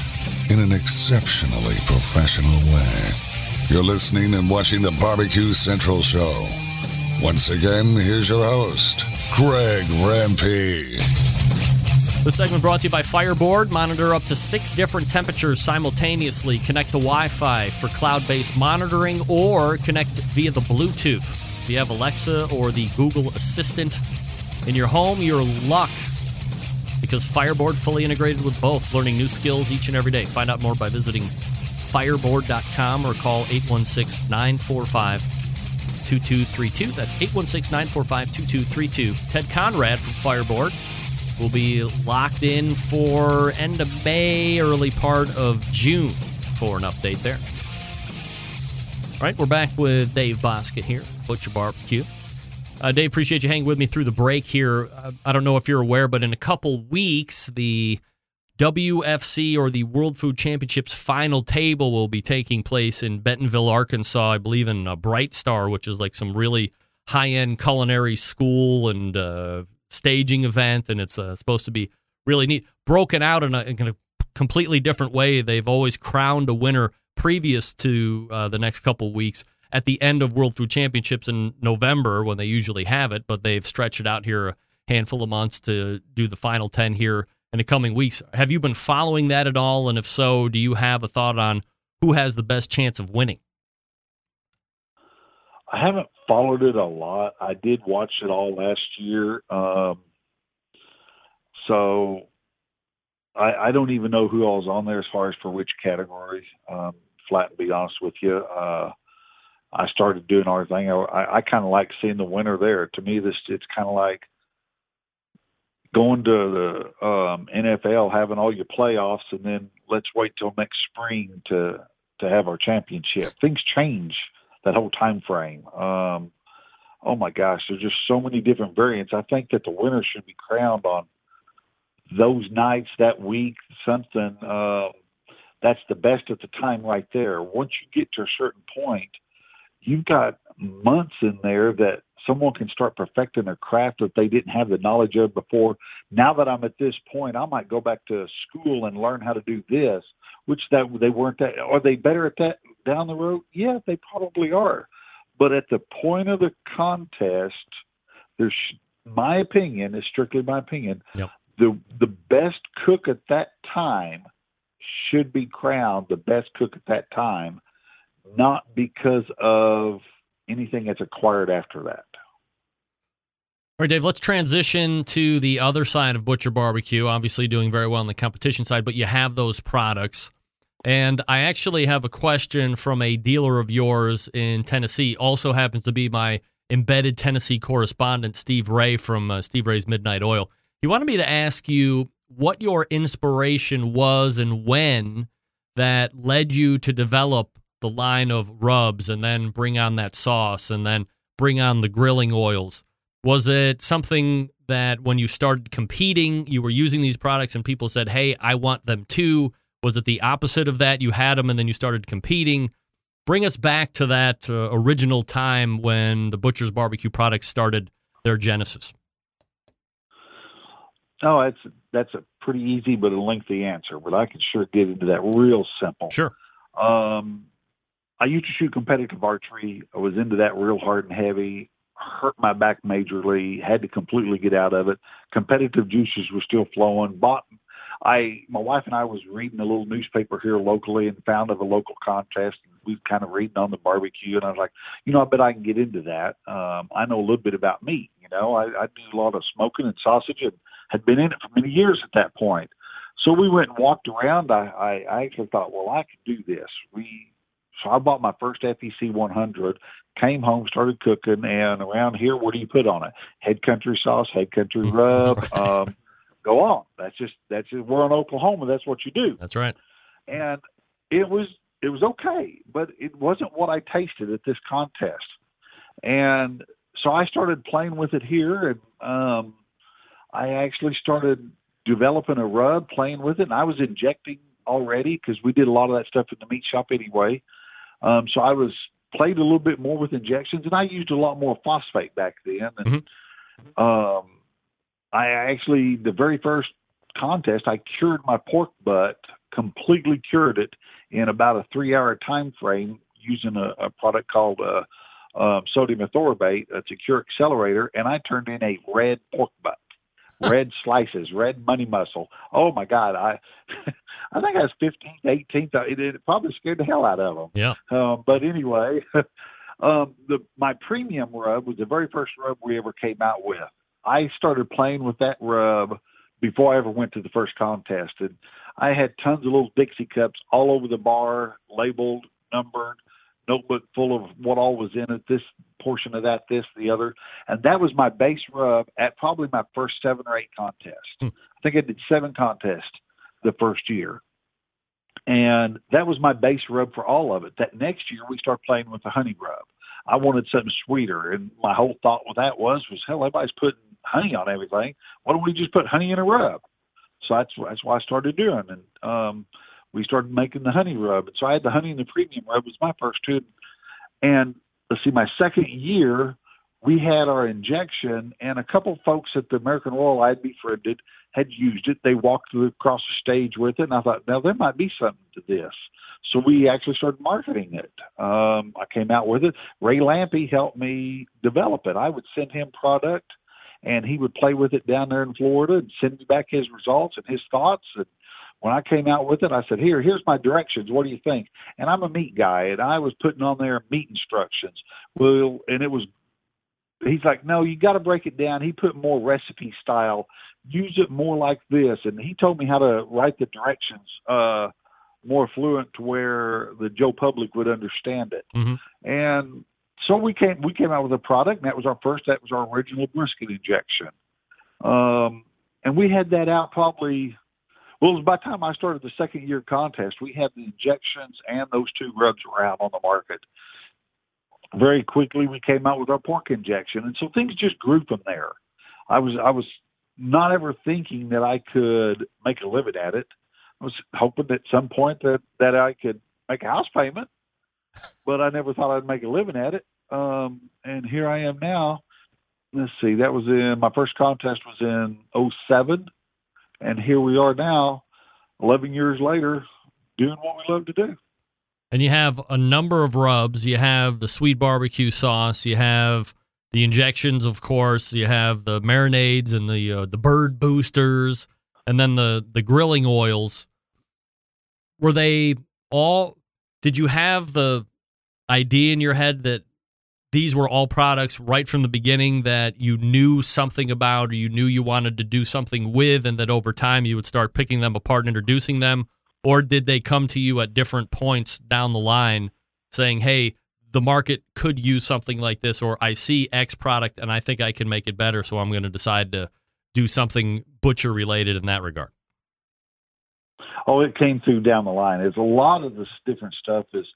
in an exceptionally professional way. You're listening and watching the Barbecue Central Show. Once again, here's your host, Greg Rampey. This segment brought to you by Fireboard. Monitor up to 6 different temperatures simultaneously. Connect to Wi-Fi for cloud-based monitoring or connect via the Bluetooth. If you have Alexa or the Google Assistant in your home, you're luck because Fireboard fully integrated with both, learning new skills each and every day. Find out more by visiting fireboard.com or call 816-945-2232. That's 816-945-2232. Ted Conrad from Fireboard will be locked in for end of May, early part of June for an update there. All right, we're back with Dave Bosca here, Butcher BBQ. Dave, appreciate you hanging with me through the break here. I don't know if you're aware, but in a couple weeks, the WFC or the World Food Championships final table will be taking place in Bentonville, Arkansas, I believe in Bright Star, which is like some really high-end culinary school and staging event, and it's supposed to be really neat. Broken out in a completely different way. They've always crowned a winner previous to the next couple weeks at the end of World Food Championships in November when they usually have it, but they've stretched it out here a handful of months to do the final 10 here in the coming weeks. Have you been following that at all? And if so, do you have a thought on who has the best chance of winning? I haven't followed it a lot. I did watch it all last year. So I don't even know who all's on there as far as for which category, flat and be honest with you. I started doing our thing. I kind of like seeing the winter there. To me, it's kind of like going to the NFL, having all your playoffs, and then let's wait till next spring to have our championship. Things change that whole time frame. Oh my gosh, there's just so many different variants. I think that the winner should be crowned on those nights, that week, something that's the best at the time right there. Once you get to a certain point, you've got months in there that someone can start perfecting their craft that they didn't have the knowledge of before. Now that I'm at this point, I might go back to school and learn how to do this, which that they weren't that. Are they better at that down the road? Yeah, they probably are. But at the point of the contest, there's my opinion, is strictly my opinion. Yep. The best cook at that time should be crowned the best cook at that time, not because of anything that's acquired after that. All right, Dave, let's transition to the other side of Butcher BBQ, obviously doing very well on the competition side, but you have those products. And I actually have a question from a dealer of yours in Tennessee, also happens to be my embedded Tennessee correspondent, Steve Ray from Steve Ray's Midnight Oil. He wanted me to ask you what your inspiration was and when that led you to develop the line of rubs and then bring on that sauce and then bring on the grilling oils. Was it something that when you started competing, you were using these products and people said, hey, I want them too? Was it the opposite of that? You had them and then you started competing. Bring us back to that original time when the Butcher's BBQ products started their genesis. Oh, that's a pretty easy but a lengthy answer, but I can sure get into that real simple. Sure. I used to shoot competitive archery. I was into that real hard and heavy, hurt my back majorly, had to completely get out of it. Competitive juices were still flowing. My wife and I was reading a little newspaper here locally and found of a local contest. We were kind of reading on the barbecue, and I was like, I bet I can get into that. I know a little bit about meat. I do a lot of smoking and sausage and had been in it for many years at that point. So we went and walked around. I actually thought, well, I could do this. So I bought my first FEC 100, came home, started cooking, and around here, what do you put on it? Head country sauce, head country rub, go on. That's just we're in Oklahoma. That's what you do. That's right. And it was okay, but it wasn't what I tasted at this contest. And so I started playing with it here, and I actually started developing a rub, playing with it, and I was injecting already because we did a lot of that stuff in the meat shop anyway. So I played a little bit more with injections, and I used a lot more phosphate back then. And I actually, the very first contest, I cured my pork butt, completely cured it in about a 3-hour time frame using a product called sodium ethorbate. It's a cure accelerator, and I turned in a red pork butt. Red slices, red money muscle. Oh my God! I think I was 15th, 18th. It probably scared the hell out of them. Yeah. But anyway, my premium rub was the very first rub we ever came out with. I started playing with that rub before I ever went to the first contest, and I had tons of little Dixie cups all over the bar, labeled, numbered, notebook full of what all was in it, this portion of that, this, the other. And that was my base rub at probably my first 7 or 8 contests. I think I did 7 contests the first year. And that was my base rub for all of it. That next year, we started playing with the honey rub. I wanted something sweeter. And my whole thought with that was hell, everybody's putting honey on everything. Why don't we just put honey in a rub? So that's what I started doing. And, we started making the honey rub. So I had the honey and the premium rub was my first 2. And let's see, my second year, we had our injection, and a couple folks at the American Royal I'd befriended had used it. They walked across the stage with it, and I thought, now there might be something to this. So we actually started marketing it. I came out with it. Ray Lampy helped me develop it. I would send him product, and he would play with it down there in Florida and send me back his results and his thoughts. And when I came out with it, I said, here's my directions. What do you think? And I'm a meat guy, and I was putting on there meat instructions. Well, and he's like, no, you got to break it down. He put more recipe style, use it more like this. And he told me how to write the directions more fluent to where the Joe public would understand it. And so we came out with a product, and that was our first. That was our original brisket injection. And we had that out probably, well, it was by the time I started the second year contest, we had the injections and those two rubs were out on the market. Very quickly, we came out with our pork injection. And so things just grew from there. I was not ever thinking that I could make a living at it. I was hoping at some point that I could make a house payment, but I never thought I'd make a living at it. And here I am now. Let's see, that was my first contest was in 2007. And here we are now, 11 years later, doing what we love to do. And you have a number of rubs. You have the sweet barbecue sauce. You have the injections, of course. You have the marinades and the bird boosters, and then the grilling oils. Were they all... Did you have the idea in your head that these were all products right from the beginning that you knew something about, or you knew you wanted to do something with, and that over time you would start picking them apart and introducing them? Or did they come to you at different points down the line saying, hey, the market could use something like this, or I see X product and I think I can make it better, so I'm going to decide to do something butcher related in that regard? Oh, it came through down the line. It's a lot of this different stuff is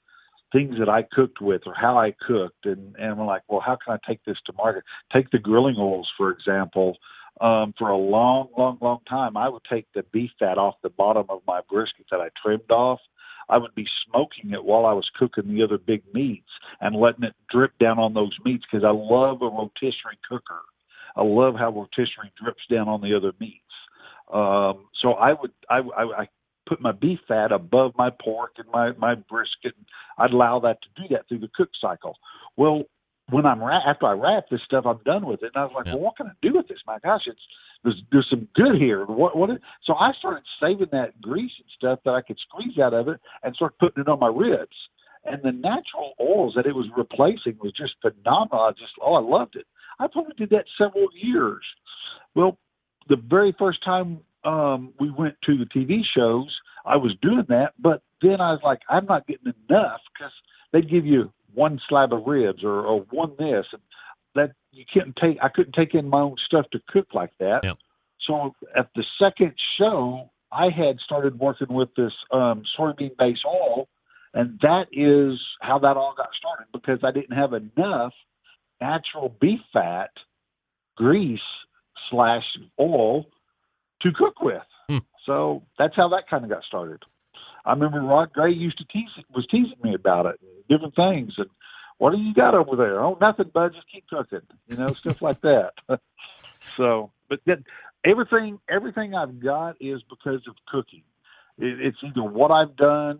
things that I cooked with or how I cooked. And we're like, well, how can I take this to market? Take the grilling oils, for example. For a long, long, long time, I would take the beef fat off the bottom of my brisket that I trimmed off. I would be smoking it while I was cooking the other big meats and letting it drip down on those meats because I love a rotisserie cooker. I love how rotisserie drips down on the other meats. So I put my beef fat above my pork and my brisket. I'd allow that to do that through the cook cycle. Well, when after I wrap this stuff, I'm done with it. And I was like, well, what can I do with this? My gosh, there's some good here. So I started saving that grease and stuff that I could squeeze out of it and start putting it on my ribs. And the natural oils that it was replacing was just phenomenal. I loved it. I probably did that several years. Well, the very first time we went to the TV shows, I was doing that, but then I was like, I'm not getting enough because they give you one slab of ribs or one this, and that I couldn't take in my own stuff to cook like that. Yep. So at the second show, I had started working with this soybean base oil, and that is how that all got started because I didn't have enough natural beef fat grease / oil to cook with. So that's how that kind of got started. I remember Rod Gray was teasing me about it, and different things. And what do you got over there? Oh, nothing, bud. Just keep cooking, stuff like that. So, but then everything I've got is because of cooking. It's either what I've done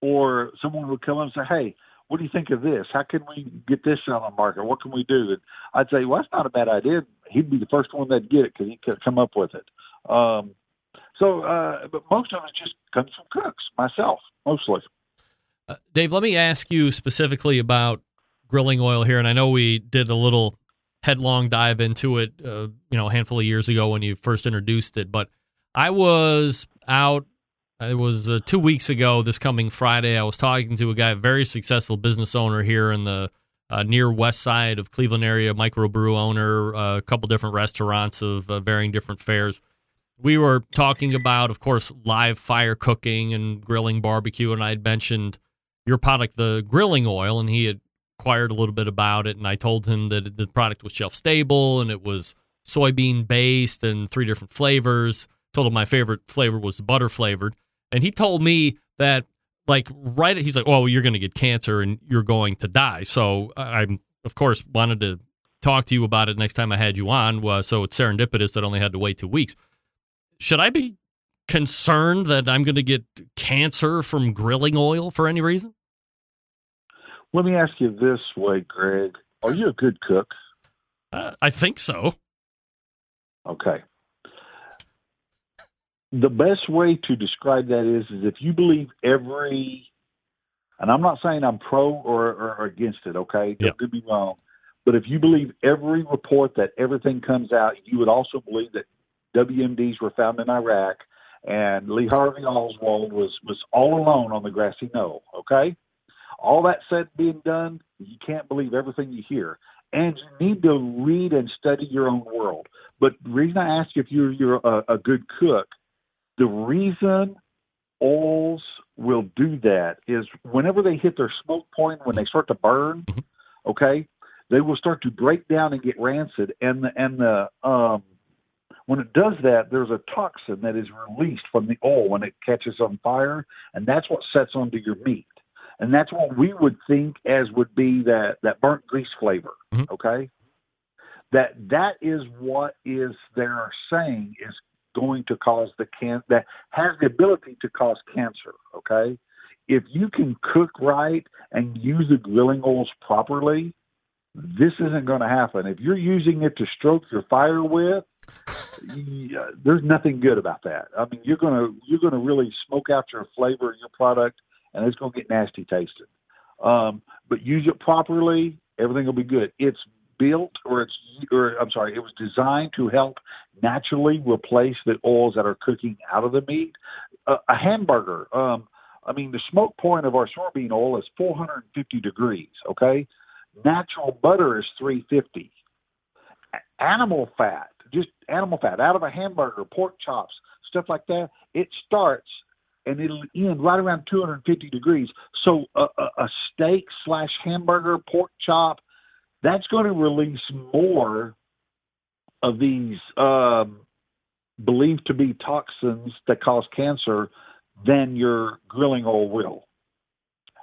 or someone would come up and say, hey, what do you think of this? How can we get this out on the market? What can we do? And I'd say, well, that's not a bad idea. He'd be the first one that'd get it because he could come up with it. But most of it just comes from cooks, myself, mostly. Dave, let me ask you specifically about grilling oil here. And I know we did a little headlong dive into it, a handful of years ago when you first introduced it. But I was out. It was 2 weeks ago, this coming Friday. I was talking to a guy, a very successful business owner here in the near west side of Cleveland area, microbrew owner, a couple different restaurants of varying different fares. We were talking about, of course, live fire cooking and grilling barbecue, and I had mentioned your product, the grilling oil, and he had inquired a little bit about it, and I told him that the product was shelf-stable, and it was soybean-based and 3 different flavors. Told him my favorite flavor was the butter-flavored. And he told me that, he's like, oh, you're going to get cancer and you're going to die. So I, of course, wanted to talk to you about it next time I had you on. So it's serendipitous that I only had to wait 2 weeks. Should I be concerned that I'm going to get cancer from grilling oil for any reason? Let me ask you this way, Greg. Are you a good cook? I think so. Okay. The best way to describe that is if you believe and I'm not saying I'm pro or against it, okay? Yep. Don't get me wrong. But if you believe every report that everything comes out, you would also believe that WMDs were found in Iraq and Lee Harvey Oswald was all alone on the grassy knoll, okay? All that said being done, you can't believe everything you hear. And you need to read and study your own world. But the reason I ask you if you're a good cook, the reason oils will do that is whenever they hit their smoke point, when they start to burn, okay, they will start to break down and get rancid. And when it does that, there's a toxin that is released from the oil when it catches on fire, and that's what sets onto your meat. And that's what we would think as would be that burnt grease flavor, okay? That is what is they're saying is going to cause that has the ability to cause cancer, okay? If you can cook right and use the grilling oils properly, this isn't going to happen. If you're using it to stroke your fire with, there's nothing good about that. I mean, you're going to really smoke out your flavor, your product, and it's going to get nasty tasted. But use it properly, everything will be good. It's built, it was designed to help naturally replace the oils that are cooking out of the meat. A hamburger, the smoke point of our soybean oil is 450 degrees, okay? Natural butter is 350. Animal fat out of a hamburger, pork chops, stuff like that, it starts and it'll end right around 250 degrees. So a steak / hamburger, pork chop, that's going to release more of these believed to be toxins that cause cancer than your grilling oil will.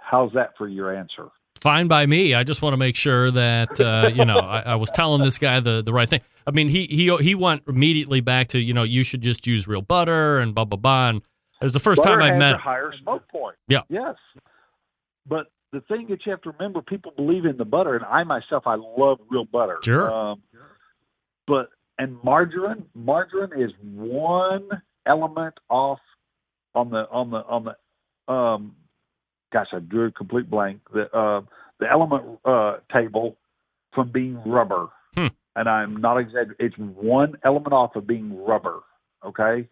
How's that for your answer? Fine by me. I just want to make sure that, I was telling this guy the right thing. I mean, he went immediately back to, you should just use real butter and blah, blah, blah. And it was the first time I met him. Butter has a higher smoke point. Yeah. Yes. But the thing that you have to remember, people believe in the butter, and I love real butter. Sure. But margarine is one element off on the gosh, I drew a complete blank. The element table from being rubber, and I'm not exaggerating. It's one element off of being rubber. Okay,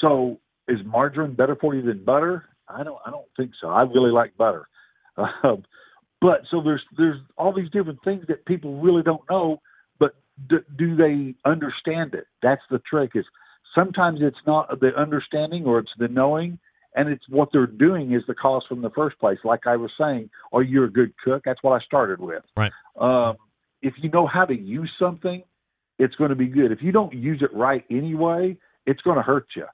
so is margarine better for you than butter? I don't think so. I really like butter, but so there's all these different things that people really don't know. But do they understand it? That's the trick. Is sometimes it's not the understanding or it's the knowing. And it's what they're doing is the cause from the first place. Like I was saying, are you a good cook? That's what I started with. Right. If you know how to use something, it's going to be good. If you don't use it right anyway, it's going to hurt you.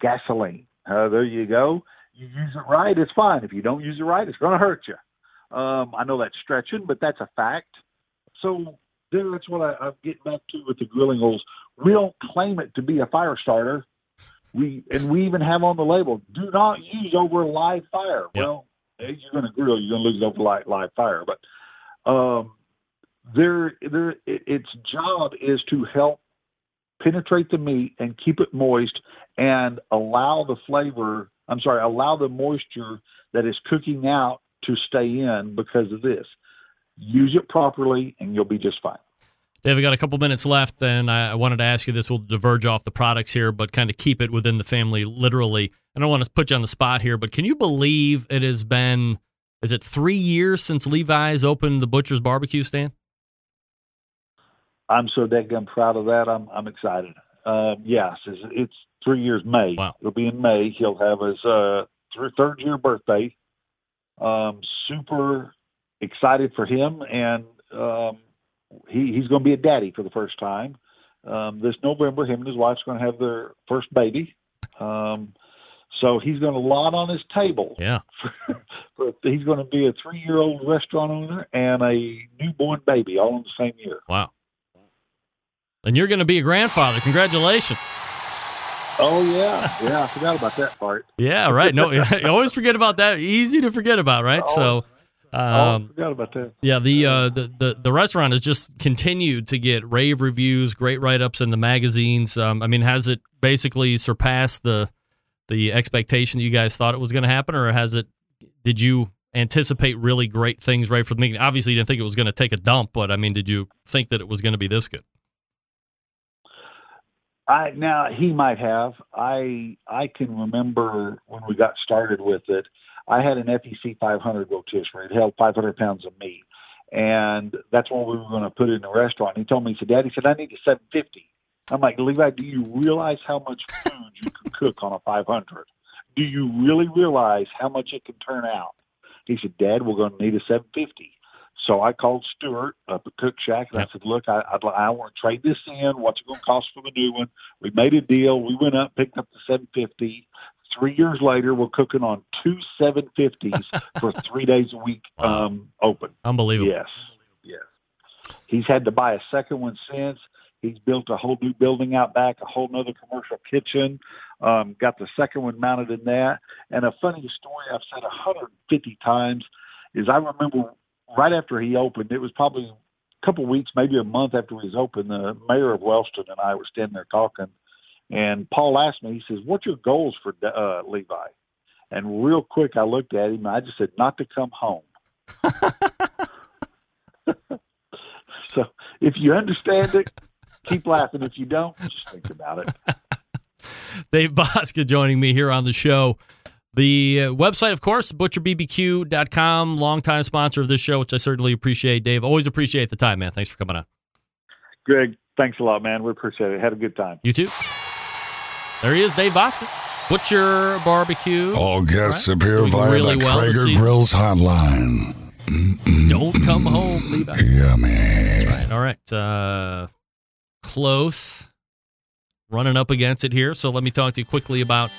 Gasoline. There you go. You use it right, it's fine. If you don't use it right, it's going to hurt you. I know that's stretching, but that's a fact. So that's what I'm getting back to with the grilling oils. We don't claim it to be a fire starter. We even have on the label, do not use over live fire. Yep. Well, if you're going to grill, you're going to lose over live fire. But its job is to help penetrate the meat and keep it moist and allow the moisture that is cooking out to stay in because of this. Use it properly and you'll be just fine. Dave, we got a couple minutes left, and I wanted to ask you this. We'll diverge off the products here, but kind of keep it within the family, literally. I don't want to put you on the spot here, but can you believe it has been, is it 3 years since Levi's opened the Butcher's Barbecue stand? I'm so dadgum proud of that. I'm excited. Yes, it's 3 years May. Wow. It'll be in May. He'll have his third-year birthday. Super excited for him, and he's going to be a daddy for the first time. This November, him and his wife's going to have their first baby. So he's got a lot on his table. Yeah. He's going to be a 3-year-old restaurant owner and a newborn baby all in the same year. Wow. And you're going to be a grandfather. Congratulations. Oh, yeah. Yeah, I forgot about that part. Yeah, right. No, I always forget about that. Easy to forget about, right? Oh. So. I forgot about that. Yeah, the restaurant has just continued to get rave reviews, great write-ups in the magazines. Has it basically surpassed the expectation you guys thought it was going to happen, or did you anticipate really great things right from the beginning? Obviously, you didn't think it was going to take a dump, but, did you think that it was going to be this good? He might have. I can remember when we got started with it, I had an FEC 500 rotisserie. It held 500 pounds of meat. And that's what we were going to put in the restaurant. He told me, he said, Dad, he said, I need a 750. I'm like, Levi, do you realize how much food you can cook on a 500? Do you really realize how much it can turn out? He said, Dad, we're going to need a 750. So I called Stuart up at Cook Shack, and I said, look, I want to trade this in. What's it going to cost for the new one? We made a deal. We went up, picked up the 750. 3 years later, we're cooking on two 750s for 3 days a week. Wow. Open. Unbelievable. Yes. Yes. He's had to buy a second one since. He's built a whole new building out back, a whole nother commercial kitchen. Got the second one mounted in that. And a funny story I've said 150 times is I remember right after he opened, it was probably a couple of weeks, maybe a month after he was open, the mayor of Wellston and I were standing there talking. And Paul asked me, he says, what's your goals for Levi? And real quick, I looked at him, and I just said, not to come home. So if you understand it, keep laughing. If you don't, just think about it. Dave Bosca joining me here on the show. The website, of course, butcherbbq.com, longtime sponsor of this show, which I certainly appreciate, Dave. Always appreciate the time, man. Thanks for coming on. Greg, thanks a lot, man. We appreciate it. Had a good time. You too. There he is, Dave Bosca. Butcher BBQ. All guests appear via the Traeger Grills hotline. Don't come home, Levi. Yummy. That's right. All right. Close. Running up against it here. So let me talk to you quickly about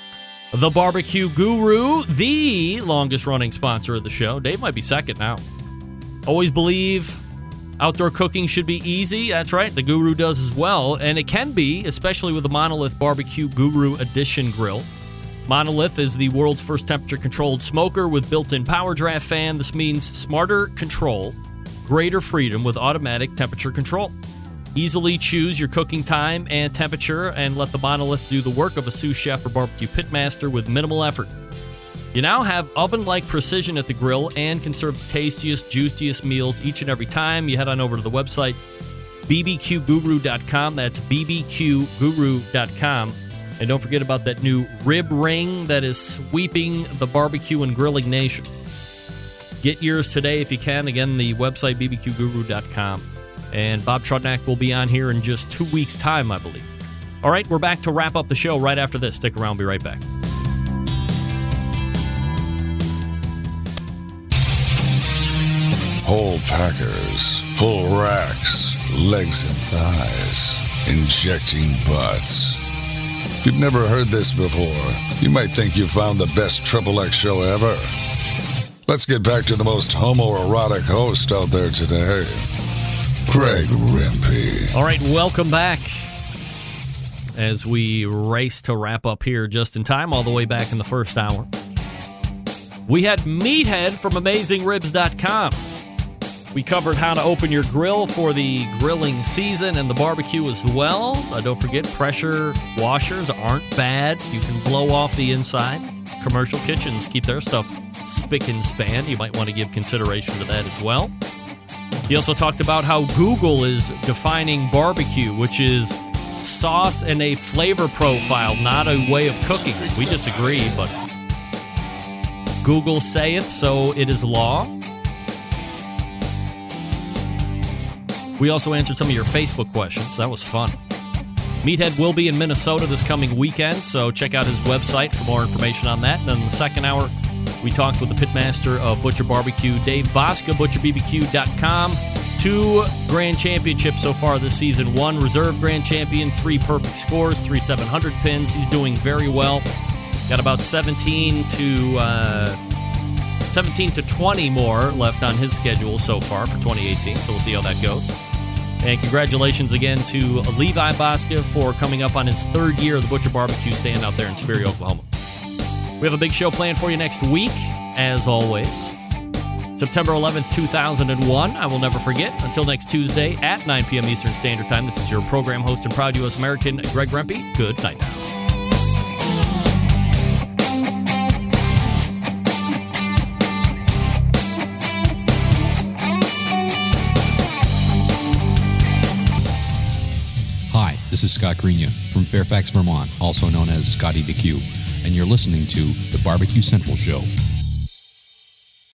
the Barbecue Guru, the longest-running sponsor of the show. Dave might be second now. Always believe outdoor cooking should be easy. That's right. The Guru does as well. And it can be, especially with the Monolith Barbecue Guru Edition grill. Monolith is the world's first temperature-controlled smoker with built-in power draft fan. This means smarter control, greater freedom with automatic temperature control. Easily choose your cooking time and temperature and let the Monolith do the work of a sous chef or barbecue pitmaster with minimal effort. You now have oven-like precision at the grill and can serve the tastiest, juiciest meals each and every time. You head on over to the website, bbqguru.com. That's bbqguru.com. And don't forget about that new rib ring that is sweeping the barbecue and grilling nation. Get yours today if you can. Again, the website, bbqguru.com. And Bob Trudnak will be on here in just 2 weeks' time, I believe. All right, we're back to wrap up the show right after this. Stick around, be right back. Whole packers, full racks, legs and thighs, injecting butts. If you've never heard this before, you might think you found the best XXX show ever. Let's get back to the most homoerotic host out there today, Greg Rempe. All right, welcome back. As we race to wrap up here just in time, all the way back in the first hour, we had Meathead from AmazingRibs.com. We covered how to open your grill for the grilling season and the barbecue as well. Don't forget, pressure washers aren't bad. You can blow off the inside. Commercial kitchens keep their stuff spick and span. You might want to give consideration to that as well. He also talked about how Google is defining barbecue, which is sauce and a flavor profile, not a way of cooking. We disagree, but Google saith, so it is law. We also answered some of your Facebook questions. That was fun. Meathead will be in Minnesota this coming weekend, so check out his website for more information on that. And then in the second hour, we talked with the pitmaster of Butcher BBQ, Dave Bosca, butcherbbq.com. 2 grand championships so far this season. 1 reserve grand champion, 3 perfect scores, 3 700 pins. He's doing very well. Got about 17 to 20 more left on his schedule so far for 2018, so we'll see how that goes. And congratulations again to Levi Bosca for coming up on his 3rd year of the Butcher BBQ stand out there in Superior, Oklahoma. We have a big show planned for you next week, as always. September 11th, 2001. I will never forget. Until next Tuesday at 9 p.m. Eastern Standard Time, this is your program host and proud U.S. American, Greg Rempe. Good night now. Hi, this is Scott Greenia from Fairfax, Vermont, also known as Scotty DeQ. And you're listening to The Barbecue Central Show.